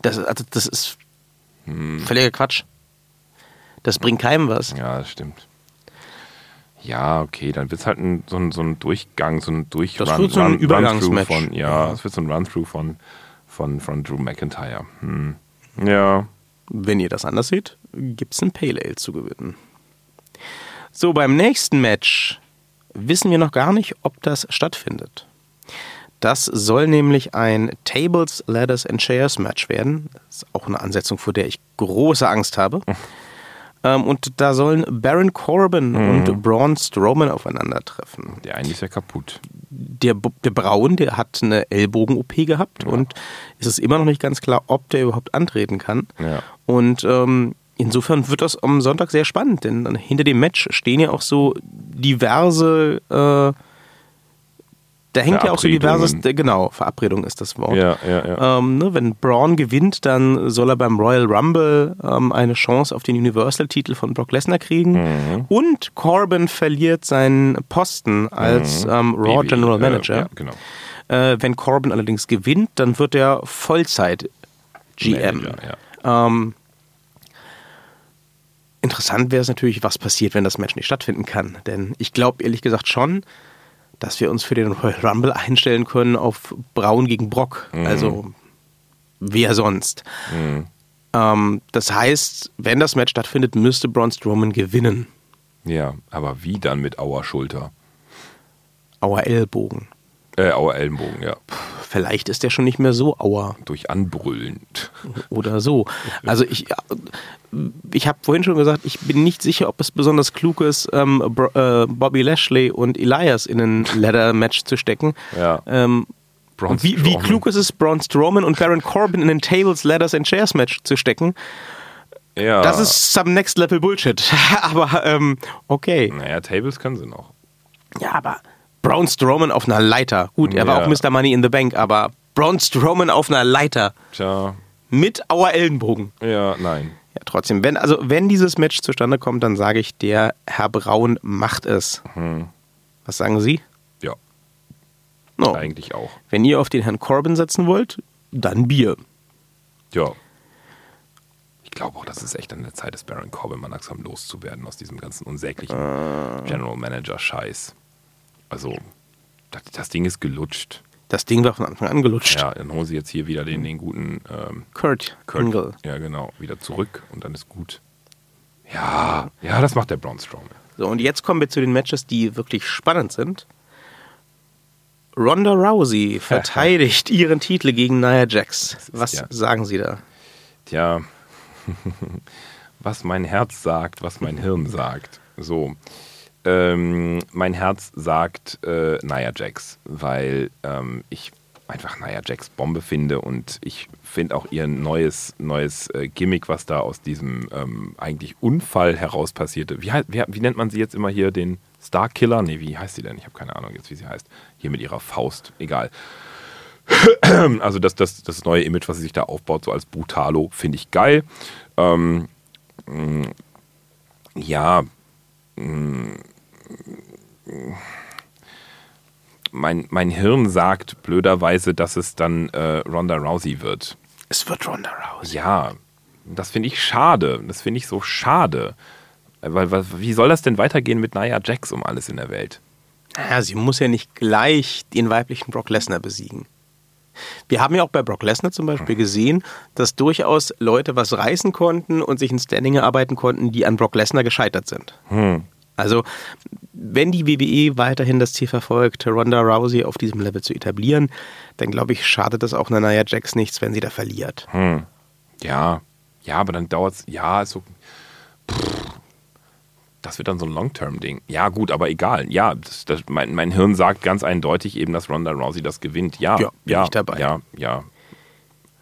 Das, also das ist hm. völliger Quatsch. Das bringt keinem was. Ja, das stimmt. Ja, okay, dann wird es halt ein, so, ein, so ein Durchgang, so ein Durchrun. Das wird so ein Übergangsmatch. Von, ja, es ja. wird so ein Run-Through von, von, von Drew McIntyre. Hm. Ja. Wenn ihr das anders seht, gibt es ein Pale Ale zu gewinnen. So, beim nächsten Match wissen wir noch gar nicht, ob das stattfindet. Das soll nämlich ein Tables, Ladders and Chairs Match werden. Das ist auch eine Ansetzung, vor der ich große Angst habe. ähm, und da sollen Baron Corbin mhm. und Braun Strowman aufeinandertreffen. Der eine ist ja kaputt. Der, der Braun, der hat eine Ellbogen-O P gehabt ja. und es ist immer noch nicht ganz klar, ob der überhaupt antreten kann. Ja. Und ähm, insofern wird das am Sonntag sehr spannend, denn hinter dem Match stehen ja auch so diverse, äh, da hängt ja auch so diverses, genau, Verabredung ist das Wort. Ja, ja, ja. Ähm, ne, wenn Braun gewinnt, dann soll er beim Royal Rumble ähm, eine Chance auf den Universal-Titel von Brock Lesnar kriegen mhm. und Corbin verliert seinen Posten als mhm. ähm, Raw Baby, General Manager. Äh, ja, genau. äh, wenn Corbin allerdings gewinnt, dann wird er Vollzeit-G M. Manager, ja. ähm, Interessant wäre es natürlich, was passiert, wenn das Match nicht stattfinden kann. Denn ich glaube ehrlich gesagt schon, dass wir uns für den Royal Rumble einstellen können auf Braun gegen Brock. Mhm. Also wer sonst. Mhm. Ähm, das heißt, wenn das Match stattfindet, müsste Braun Strowman gewinnen. Ja, aber wie dann mit Auer Schulter? Auer Ellbogen. Äh, Auer Ellenbogen, ja. Vielleicht ist der schon nicht mehr so auer. Durch anbrüllend. Oder so. Also ich, ich habe vorhin schon gesagt, ich bin nicht sicher, ob es besonders klug ist, ähm, äh, Bobby Lashley und Elias in ein Ladder-Match zu stecken. Ja. Ähm, und wie, wie klug ist es, Braun Strowman und Baron Corbin in ein Tables, Ladders and Chairs Match zu stecken? Ja. Das ist some next level Bullshit. Aber ähm, okay. Naja, Tables können sie noch. Ja, aber Braun Strowman auf einer Leiter. Gut, er ja. war auch Mister Money in the Bank, aber Braun Strowman auf einer Leiter. Tja. Mit Auer Ellenbogen. Ja, nein. Ja, trotzdem. Wenn, also, wenn dieses Match zustande kommt, dann sage ich, der Herr Braun macht es. Hm. Was sagen Sie? Ja. No. Eigentlich auch. Wenn ihr auf den Herrn Corbin setzen wollt, dann Bier. Ja. Ich glaube auch, dass es echt an der Zeit ist, Baron Corbin mal langsam loszuwerden aus diesem ganzen unsäglichen äh. General Manager-Scheiß. Also, das, das Ding ist gelutscht. Das Ding war von Anfang an gelutscht. Ja, dann holen sie jetzt hier wieder den, den guten ähm, Kurt. Kurt. Engel. Ja, genau. Wieder zurück und dann ist gut. Ja, ja, das macht der Braun Strowman. So, und jetzt kommen wir zu den Matches, die wirklich spannend sind. Ronda Rousey verteidigt ihren Titel gegen Nia Jax. Was ja. sagen Sie da? Tja, was mein Herz sagt, was mein Hirn sagt. So. Ähm, mein Herz sagt äh, Nia Jax, weil ähm, ich einfach Nia Jax Bombe finde und ich finde auch ihr neues, neues äh, Gimmick, was da aus diesem ähm, eigentlich Unfall heraus passierte. Wie, wie, wie nennt man sie jetzt immer hier? Den Starkiller? Nee, wie heißt sie denn? Ich habe keine Ahnung jetzt, wie sie heißt. Hier mit ihrer Faust. Egal. Also das, das, das neue Image, was sie sich da aufbaut, so als Brutalo, finde ich geil. Ähm, mh, ja, mh, Mein, mein Hirn sagt blöderweise, dass es dann äh, Ronda Rousey wird. Es wird Ronda Rousey. Ja, das finde ich schade. Das finde ich so schade. Weil, weil, wie soll das denn weitergehen mit Nia Jax um alles in der Welt? Naja, sie muss ja nicht gleich den weiblichen Brock Lesnar besiegen. Wir haben ja auch bei Brock Lesnar zum Beispiel mhm. gesehen, dass durchaus Leute was reißen konnten und sich ein Standing erarbeiten konnten, die an Brock Lesnar gescheitert sind. Hm. Also, wenn die W W E weiterhin das Ziel verfolgt, Ronda Rousey auf diesem Level zu etablieren, dann glaube ich, schadet das auch Nia Jax nichts, wenn sie da verliert. Hm. Ja, ja, aber dann dauert es, ja, ist so, pff, das wird dann so ein Long-Term-Ding. Ja, gut, aber egal. Ja, das, das, mein, mein Hirn sagt ganz eindeutig eben, dass Ronda Rousey das gewinnt. Ja, ja, bin ja, ich dabei. Ja, ja.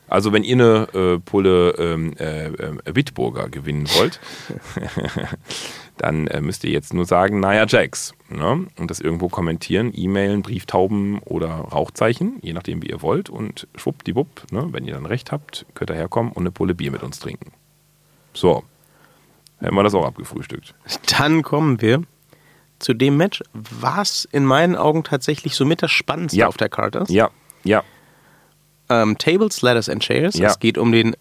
Also, wenn ihr eine äh, Pulle ähm, äh, äh, Bitburger gewinnen wollt, dann äh, müsst ihr jetzt nur sagen, Nia Jax. Ne? Und das irgendwo kommentieren, E-Mailen, Brieftauben oder Rauchzeichen, je nachdem, wie ihr wollt. Und schwuppdiwupp, ne? Wenn ihr dann recht habt, könnt ihr herkommen und eine Pulle Bier mit uns trinken. So, hätten wir das auch abgefrühstückt. Dann kommen wir zu dem Match, was in meinen Augen tatsächlich somit das Spannendste ja. auf der Karte ist. Ja, ja. Um, Tables, Ladders and Chairs. Ja. Es geht um den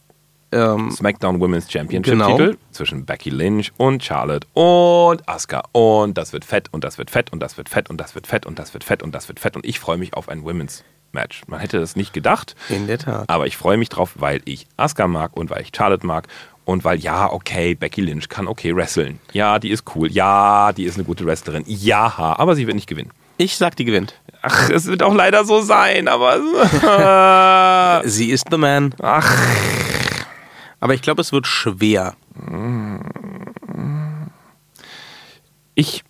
ähm, SmackDown Women's Championship-Titel genau. zwischen Becky Lynch und Charlotte und Asuka. Und das wird fett und das wird fett und das wird fett und das wird fett und das wird fett und das wird fett. Und ich freue mich auf ein Women's Match. Man hätte das nicht gedacht. In der Tat. Aber ich freue mich drauf, weil ich Asuka mag und weil ich Charlotte mag. Und weil, ja, okay, Becky Lynch kann okay wresteln. Ja, die ist cool. Ja, die ist eine gute Wrestlerin. Ja, aber sie wird nicht gewinnen. Ich sag, die gewinnt. Ach, es wird auch leider so sein, aber... Sie ist the man. Ach. Aber ich glaube, es wird schwer. Ich...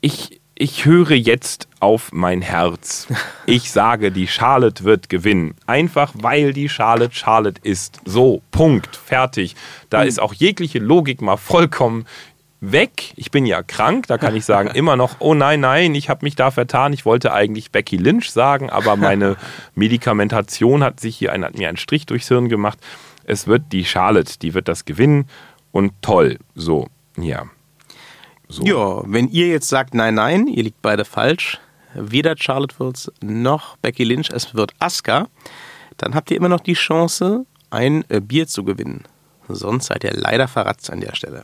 Ich... Ich höre jetzt auf mein Herz. Ich sage, die Charlotte wird gewinnen. Einfach, weil die Charlotte Charlotte ist. So, Punkt. Fertig. Da hm. ist auch jegliche Logik mal vollkommen... weg. Ich bin ja krank, da kann ich sagen immer noch, oh nein, nein, ich habe mich da vertan. Ich wollte eigentlich Becky Lynch sagen, aber meine Medikamentation hat sich hier ein, hat mir einen Strich durchs Hirn gemacht. Es wird die Charlotte, die wird das gewinnen und toll. So, ja. So. Ja, wenn ihr jetzt sagt, nein, nein, ihr liegt beide falsch, weder Charlotte wird's noch Becky Lynch, es wird Asuka, dann habt ihr immer noch die Chance, ein Bier zu gewinnen. Sonst seid ihr leider verratzt an der Stelle.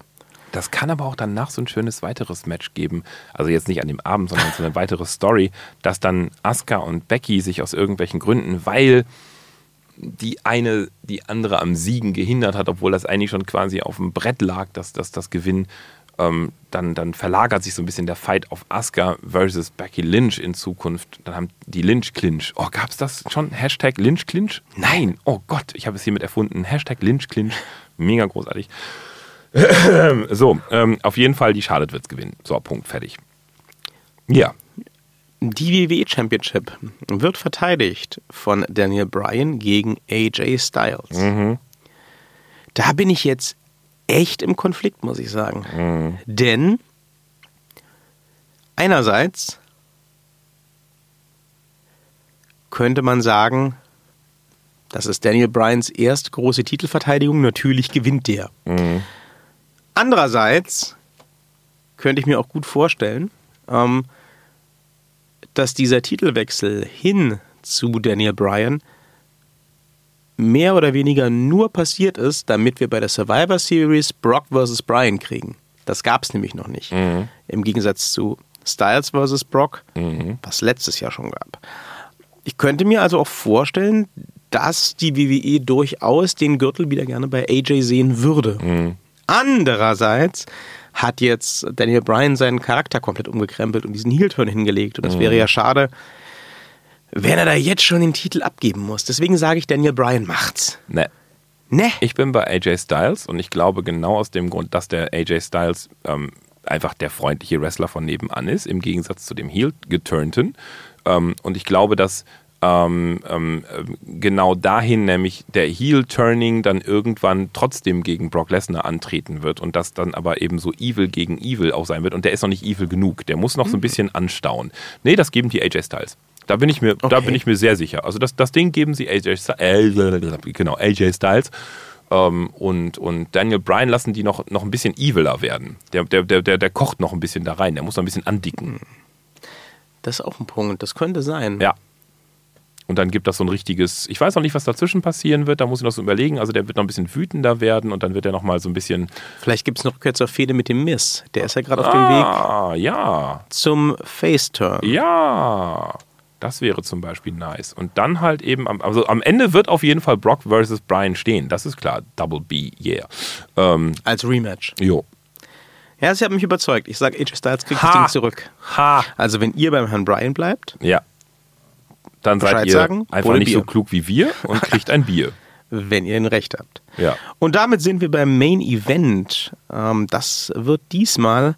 Das kann aber auch danach so ein schönes weiteres Match geben, also jetzt nicht an dem Abend, sondern so eine weitere Story, dass dann Asuka und Becky sich aus irgendwelchen Gründen, weil die eine die andere am Siegen gehindert hat, obwohl das eigentlich schon quasi auf dem Brett lag, dass das Gewinn, ähm, dann, dann verlagert sich so ein bisschen der Fight auf Asuka versus Becky Lynch in Zukunft. Dann haben die Lynch-Clinch. Oh, gab's das schon? Hashtag Lynch-Clinch? Nein! Oh Gott, ich habe es hiermit erfunden. Hashtag Lynch-Clinch. Mega großartig. So, ähm, auf jeden Fall, die Charlotte wird's gewinnen. So, Punkt, fertig. Ja. Die W W E Championship wird verteidigt von Daniel Bryan gegen A J Styles. Mhm. Da bin ich jetzt echt im Konflikt, muss ich sagen. Mhm. Denn einerseits könnte man sagen, das ist Daniel Bryans erste große Titelverteidigung, natürlich gewinnt der. Mhm. Andererseits könnte ich mir auch gut vorstellen, ähm, dass dieser Titelwechsel hin zu Daniel Bryan mehr oder weniger nur passiert ist, damit wir bei der Survivor Series Brock versus Bryan kriegen. Das gab es nämlich noch nicht. Mhm. Im Gegensatz zu Styles versus Brock, mhm. was letztes Jahr schon gab. Ich könnte mir also auch vorstellen, dass die W W E durchaus den Gürtel wieder gerne bei A J sehen würde. Mhm. Andererseits hat jetzt Daniel Bryan seinen Charakter komplett umgekrempelt und diesen Heel-Turn hingelegt. Und das mhm. wäre ja schade, wenn er da jetzt schon den Titel abgeben muss. Deswegen sage ich, Daniel Bryan macht's. Ne. Ne? Ich bin bei A J Styles und ich glaube genau aus dem Grund, dass der A J Styles ähm, einfach der freundliche Wrestler von nebenan ist, im Gegensatz zu dem Heel-Geturnten. Ähm, und ich glaube, dass Ähm, ähm, genau dahin, nämlich der Heel-Turning dann irgendwann trotzdem gegen Brock Lesnar antreten wird und das dann aber eben so Evil gegen Evil auch sein wird und der ist noch nicht Evil genug, der muss noch mhm. so ein bisschen anstauen. Nee, das geben die A J Styles. Da bin ich mir, okay. da bin ich mir sehr sicher. Also das, das Ding geben sie A J, äh, genau, A J Styles ähm, und, und Daniel Bryan lassen die noch, noch ein bisschen eviler werden. Der, der, der, der kocht noch ein bisschen da rein, der muss noch ein bisschen andicken. Das ist auch ein Punkt, das könnte sein. Ja. Und dann gibt das so ein richtiges, ich weiß noch nicht, was dazwischen passieren wird, da muss ich noch so überlegen. Also der wird noch ein bisschen wütender werden und dann wird er noch mal so ein bisschen... Vielleicht gibt es noch kürzer Fehde mit dem Miss. Der ist ja gerade ah, auf dem Weg ja. zum Face-Turn. Ja, das wäre zum Beispiel nice. Und dann halt eben, am, also am Ende wird auf jeden Fall Brock versus Bryan stehen. Das ist klar. Double B, yeah. Ähm, Als Rematch. Jo. Ja, sie hat mich überzeugt. Ich sage, A J Styles kriegt das Ding zurück. Ha. Also wenn ihr beim Herrn Bryan bleibt... Ja. Dann Bescheid seid ihr sagen, einfach nicht Bier. So klug wie wir und kriegt ein Bier. Wenn ihr denn recht habt. Ja. Und damit sind wir beim Main Event. Das wird diesmal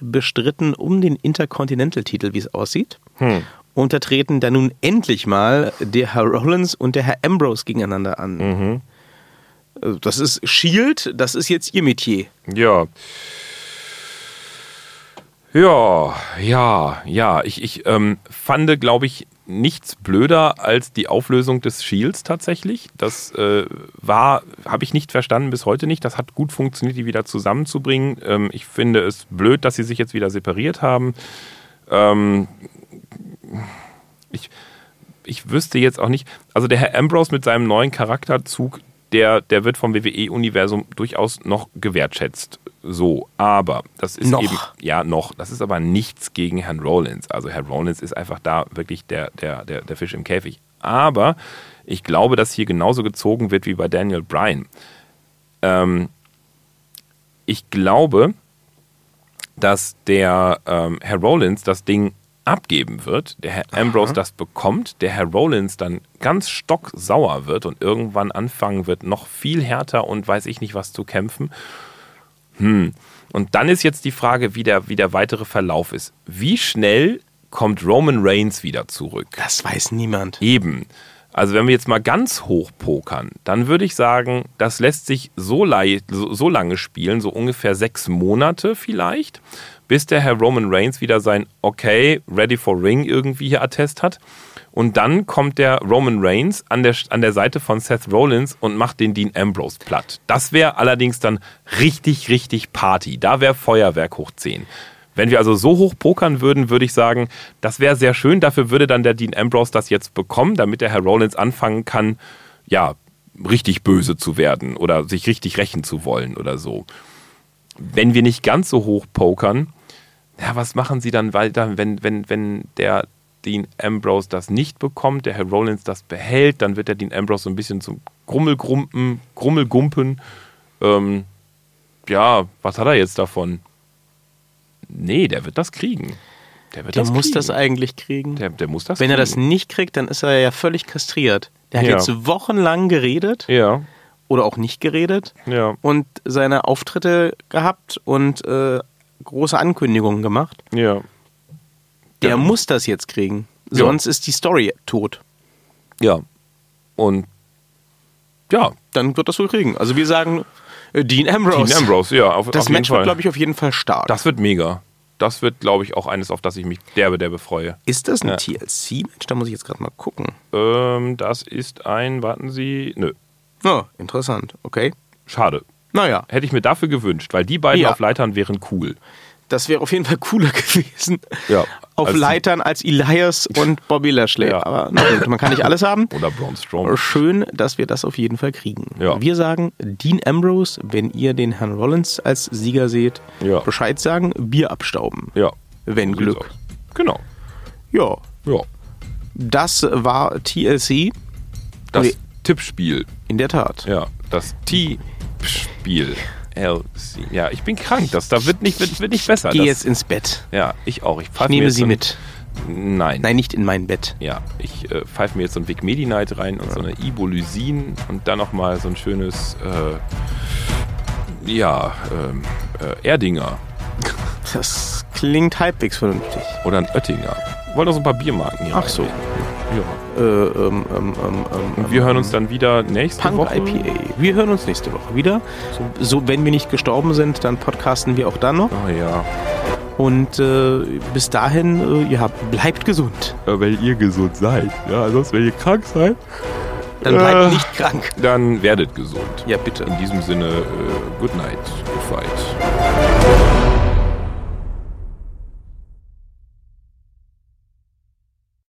bestritten um den Intercontinental-Titel, wie es aussieht. Hm. Und da treten dann nun endlich mal der Herr Rollins und der Herr Ambrose gegeneinander an. Mhm. Das ist Shield, das ist jetzt ihr Metier. Ja. Ja, ja, ja. Ich, ich ähm, fand, glaube ich, nichts blöder als die Auflösung des Shields tatsächlich. Das äh, war, habe ich nicht verstanden, bis heute nicht. Das hat gut funktioniert, die wieder zusammenzubringen. Ähm, ich finde es blöd, dass sie sich jetzt wieder separiert haben. Ähm, ich, ich wüsste jetzt auch nicht, also der Herr Ambrose mit seinem neuen Charakterzug, der, der wird vom W W E-Universum durchaus noch gewertschätzt. So, aber das ist noch. eben, ja, noch, das ist aber nichts gegen Herrn Rollins. Also Herr Rollins ist einfach da wirklich der, der, der, der Fisch im Käfig. Aber ich glaube, dass hier genauso gezogen wird wie bei Daniel Bryan. Ähm, ich glaube, dass der ähm, Herr Rollins das Ding abgeben wird, der Herr Ambrose Aha. das bekommt, der Herr Rollins dann ganz stocksauer wird und irgendwann anfangen wird, noch viel härter und weiß ich nicht was zu kämpfen. Hm. Und dann ist jetzt die Frage, wie der, wie der weitere Verlauf ist. Wie schnell kommt Roman Reigns wieder zurück? Das weiß niemand. Eben. Also wenn wir jetzt mal ganz hoch pokern, dann würde ich sagen, das lässt sich so, le- so, so lange spielen, so ungefähr sechs Monate vielleicht, bis der Herr Roman Reigns wieder sein Okay, ready for ring irgendwie hier Attest hat. Und dann kommt der Roman Reigns an der, an der Seite von Seth Rollins und macht den Dean Ambrose platt. Das wäre allerdings dann richtig, richtig Party. Da wäre Feuerwerk hoch zehn. Wenn wir also so hoch pokern würden, würde ich sagen, das wäre sehr schön. Dafür würde dann der Dean Ambrose das jetzt bekommen, damit der Herr Rollins anfangen kann, ja, richtig böse zu werden oder sich richtig rächen zu wollen oder so. Wenn wir nicht ganz so hoch pokern, ja, was machen sie dann weiter, wenn, wenn, wenn der Dean Ambrose das nicht bekommt, der Herr Rollins das behält, dann wird der Dean Ambrose so ein bisschen zum Grummelgrumpen, Grummelgumpen. Ähm, ja, was hat er jetzt davon? Nee, der wird das kriegen. Der, wird der das muss kriegen. das eigentlich kriegen. Der, der muss das Wenn kriegen. er das nicht kriegt, dann ist er ja völlig kastriert. Der hat ja. jetzt wochenlang geredet. Ja. Oder auch nicht geredet. Ja. Und seine Auftritte gehabt und äh, große Ankündigungen gemacht. Ja. Der ja. muss das jetzt kriegen. Sonst ja. ist die Story tot. Ja. Und ja, dann wird das wohl kriegen. Also wir sagen äh, Dean Ambrose. Dean Ambrose, ja. Auf, das auf Match jeden Fall. wird, glaube ich, auf jeden Fall stark. Das wird mega. Das wird, glaube ich, auch eines, auf das ich mich derbe, derbe freue. Ist das ein ja. T L C-Match? Da muss ich jetzt gerade mal gucken. Ähm, das ist ein, warten Sie, nö. Oh, interessant, okay. Schade. Naja. Hätte ich mir dafür gewünscht, weil die beiden ja. auf Leitern wären cool. Das wäre auf jeden Fall cooler gewesen. Ja. Auf Leitern als Elias und Bobby Lashley. Ja. Aber na gut, man kann nicht alles haben. Oder Braun Strowman. Schön, dass wir das auf jeden Fall kriegen. Ja. Wir sagen Dean Ambrose, wenn ihr den Herrn Rollins als Sieger seht, ja. Bescheid sagen, Bier abstauben. Ja. Wenn Glück. Genau. Ja. Ja. Das war T L C. Das okay. Tippspiel. In der Tat. Ja, das Tippspiel. Ja, ich bin krank. Das da wird nicht, wird, wird nicht besser. Ich gehe jetzt ins Bett. Ja, ich auch. Ich, ich nehme sie mit. Nein. Nein, nicht in mein Bett. Ja, ich äh, pfeife mir jetzt so ein Vic Medi Night rein und ja. so eine Ibolysin und dann nochmal so ein schönes, äh, ja, äh, Erdinger. Das klingt halbwegs vernünftig. Oder ein Oettinger. Wir wollen doch so ein paar Biermarken hier Ach so. Ja. Äh, ähm, ähm, ähm, und wir hören uns dann wieder nächste Punk Woche. I P A. Wir hören uns nächste Woche wieder. So, so, wenn wir nicht gestorben sind, dann podcasten wir auch dann noch. Ah ja. Und äh, bis dahin, äh, ja, bleibt gesund. Ja, wenn ihr gesund seid. Ja, sonst, wenn ihr krank seid. Dann bleibt äh, nicht krank. Dann werdet gesund. Ja, bitte. In diesem Sinne, äh, good night, good fight.